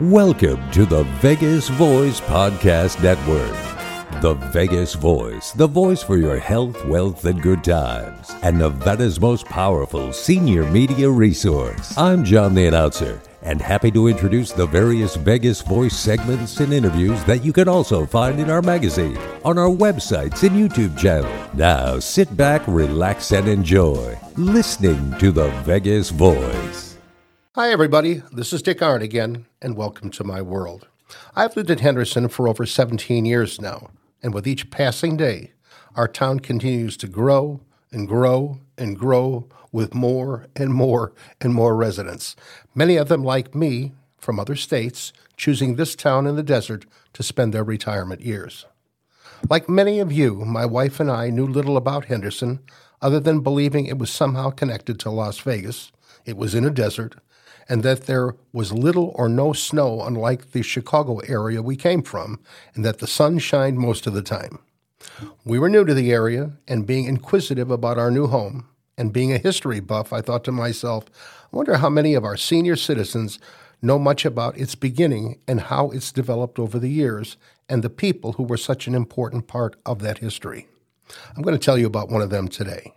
Welcome to the Vegas Voice Podcast Network. The Vegas Voice, the voice for your health, wealth, and good times, and Nevada's most powerful senior media resource. I'm John the Announcer, and happy to introduce the various Vegas Voice segments and interviews that you can also find in our magazine, on our websites and YouTube channel. Now sit back, relax, and enjoy listening to the Vegas Voice. Hi, everybody. This is Dick Arendt again, and welcome to my world. I've lived in Henderson for over 17 years now, and with each passing day, our town continues to grow and grow and grow with more and more and more residents, many of them like me from other states, choosing this town in the desert to spend their retirement years. Like many of you, my wife and I knew little about Henderson other than believing it was somehow connected to Las Vegas, it was in a desert, and that there was little or no snow unlike the Chicago area we came from, and that the sun shined most of the time. We were new to the area, and being inquisitive about our new home, and being a history buff, I thought to myself, I wonder how many of our senior citizens know much about its beginning and how it's developed over the years, and the people who were such an important part of that history. I'm going to tell you about one of them today.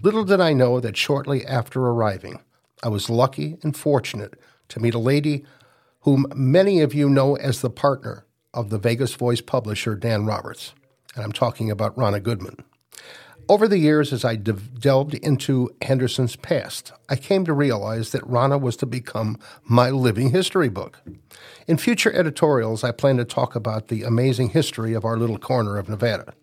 Little did I know that shortly after arriving, I was lucky and fortunate to meet a lady whom many of you know as the partner of the Vegas Voice publisher, Dan Roberts, and I'm talking about Rana Goodman. Over the years, as I delved into Henderson's past, I came to realize that Rana was to become my living history book. In future editorials, I plan to talk about the amazing history of our little corner of Nevada.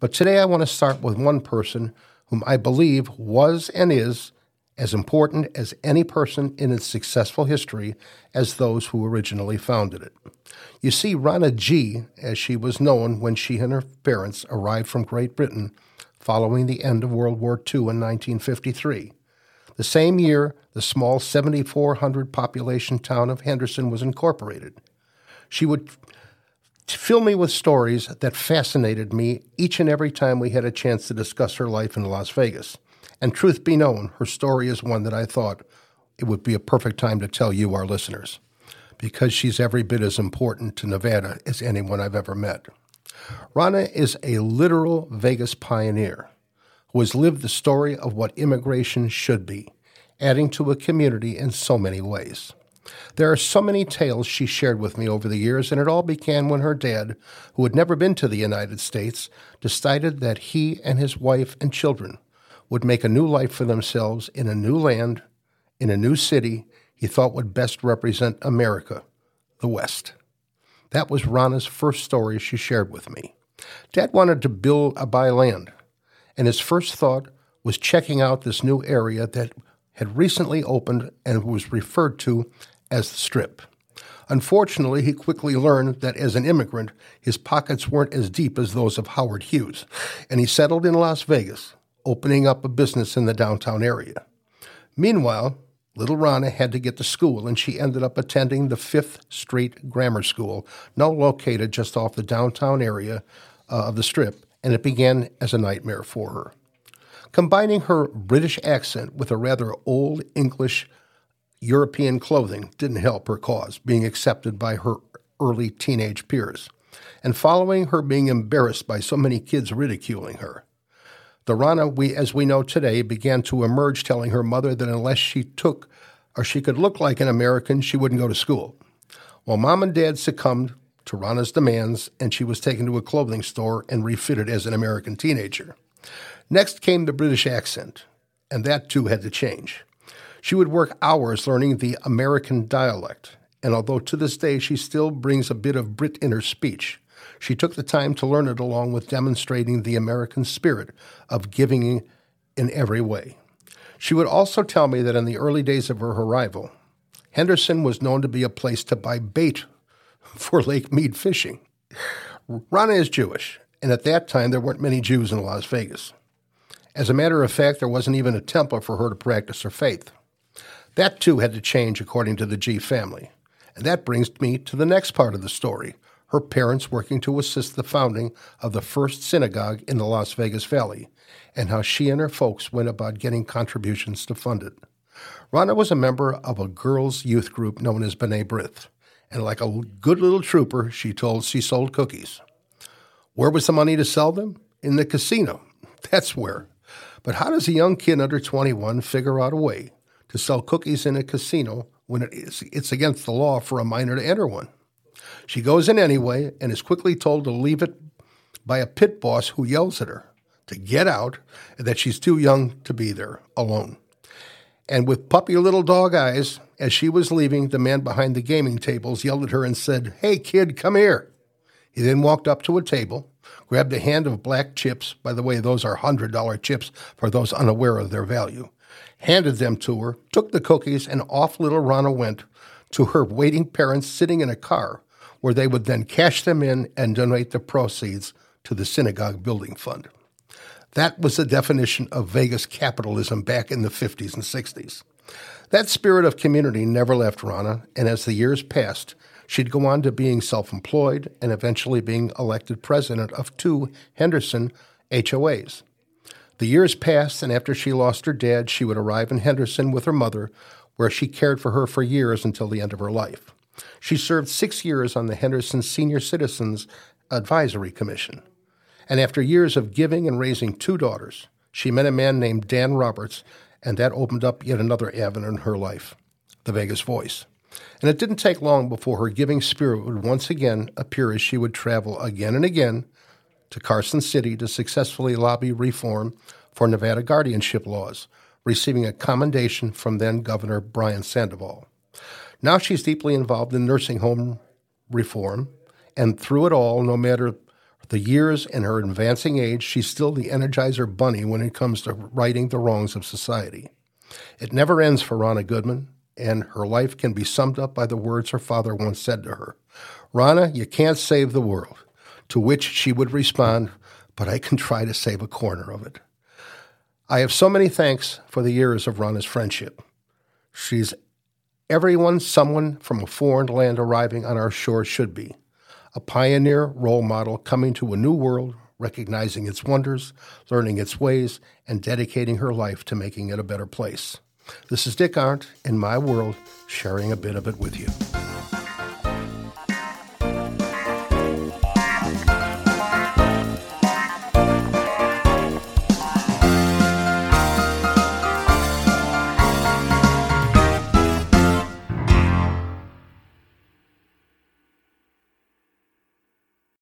But today I want to start with one person whom I believe was and is as important as any person in its successful history as those who originally founded it. You see, Rana G., as she was known when she and her parents arrived from Great Britain following the end of World War II in 1953. The same year, the small 7,400 population town of Henderson was incorporated. She would fill me with stories that fascinated me each and every time we had a chance to discuss her life in Las Vegas. And truth be known, her story is one that I thought it would be a perfect time to tell you, our listeners, because she's every bit as important to Nevada as anyone I've ever met. Rana is a literal Vegas pioneer who has lived the story of what immigration should be, adding to a community in so many ways. There are so many tales she shared with me over the years, and it all began when her dad, who had never been to the United States, decided that he and his wife and children would make a new life for themselves in a new land, in a new city he thought would best represent America, the West. That was Rana's first story she shared with me. Dad wanted to buy land, and his first thought was checking out this new area that had recently opened and was referred to as the Strip. Unfortunately, he quickly learned that as an immigrant, his pockets weren't as deep as those of Howard Hughes, and he settled in Las Vegas, opening up a business in the downtown area. Meanwhile, little Rana had to get to school, and she ended up attending the Fifth Street Grammar School, now located just off the downtown area of the Strip, and it began as a nightmare for her. Combining her British accent with a rather old English European clothing didn't help her cause, being accepted by her early teenage peers, and following her being embarrassed by so many kids ridiculing her. The Rana as we know today began to emerge, telling her mother that unless she could look like an American, she wouldn't go to school. Well, Mom and Dad succumbed to Rana's demands, and she was taken to a clothing store and refitted as an American teenager. Next came the British accent, and that too had to change. She would work hours learning the American dialect, and although to this day she still brings a bit of Brit in her speech, she took the time to learn it along with demonstrating the American spirit of giving in every way. She would also tell me that in the early days of her arrival, Henderson was known to be a place to buy bait for Lake Mead fishing. Rana is Jewish, and at that time there weren't many Jews in Las Vegas. As a matter of fact, there wasn't even a temple for her to practice her faith. That too had to change according to the G family. And that brings me to the next part of the story, her parents working to assist the founding of the first synagogue in the Las Vegas Valley, and how she and her folks went about getting contributions to fund it. Rana was a member of a girls' youth group known as B'nai B'rith, and like a good little trooper, she sold cookies. Where was the money to sell them? In the casino. That's where. But how does a young kid under 21 figure out a way to sell cookies in a casino when it's against the law for a minor to enter one? She goes in anyway and is quickly told to leave it by a pit boss who yells at her to get out and that she's too young to be there alone. And with puppy little dog eyes, as she was leaving, the man behind the gaming tables yelled at her and said, "Hey, kid, come here." He then walked up to a table, grabbed a hand of black chips. By the way, those are $100 chips for those unaware of their value. Handed them to her, took the cookies, and off little Rana went to her waiting parents sitting in a car where they would then cash them in and donate the proceeds to the synagogue building fund. That was the definition of Vegas capitalism back in the 50s and 60s. That spirit of community never left Rana, and as the years passed, she'd go on to being self-employed and eventually being elected president of 2 Henderson HOAs. The years passed, and after she lost her dad, she would arrive in Henderson with her mother, where she cared for her for years until the end of her life. She served 6 years on the Henderson Senior Citizens Advisory Commission. And after years of giving and raising 2 daughters, she met a man named Dan Roberts, and that opened up yet another avenue in her life, the Vegas Voice. And it didn't take long before her giving spirit would once again appear as she would travel again and again to Carson City to successfully lobby reform for Nevada guardianship laws, receiving a commendation from then-Governor Brian Sandoval. Now she's deeply involved in nursing home reform, and through it all, no matter the years and her advancing age, she's still the Energizer Bunny when it comes to righting the wrongs of society. It never ends for Rana Goodman, and her life can be summed up by the words her father once said to her, "Rana, you can't save the world," to which she would respond, "But I can try to save a corner of it." I have so many thanks for the years of Rana's friendship. She's someone from a foreign land arriving on our shore should be. A pioneer role model coming to a new world, recognizing its wonders, learning its ways, and dedicating her life to making it a better place. This is Dick Arendt in my world, sharing a bit of it with you.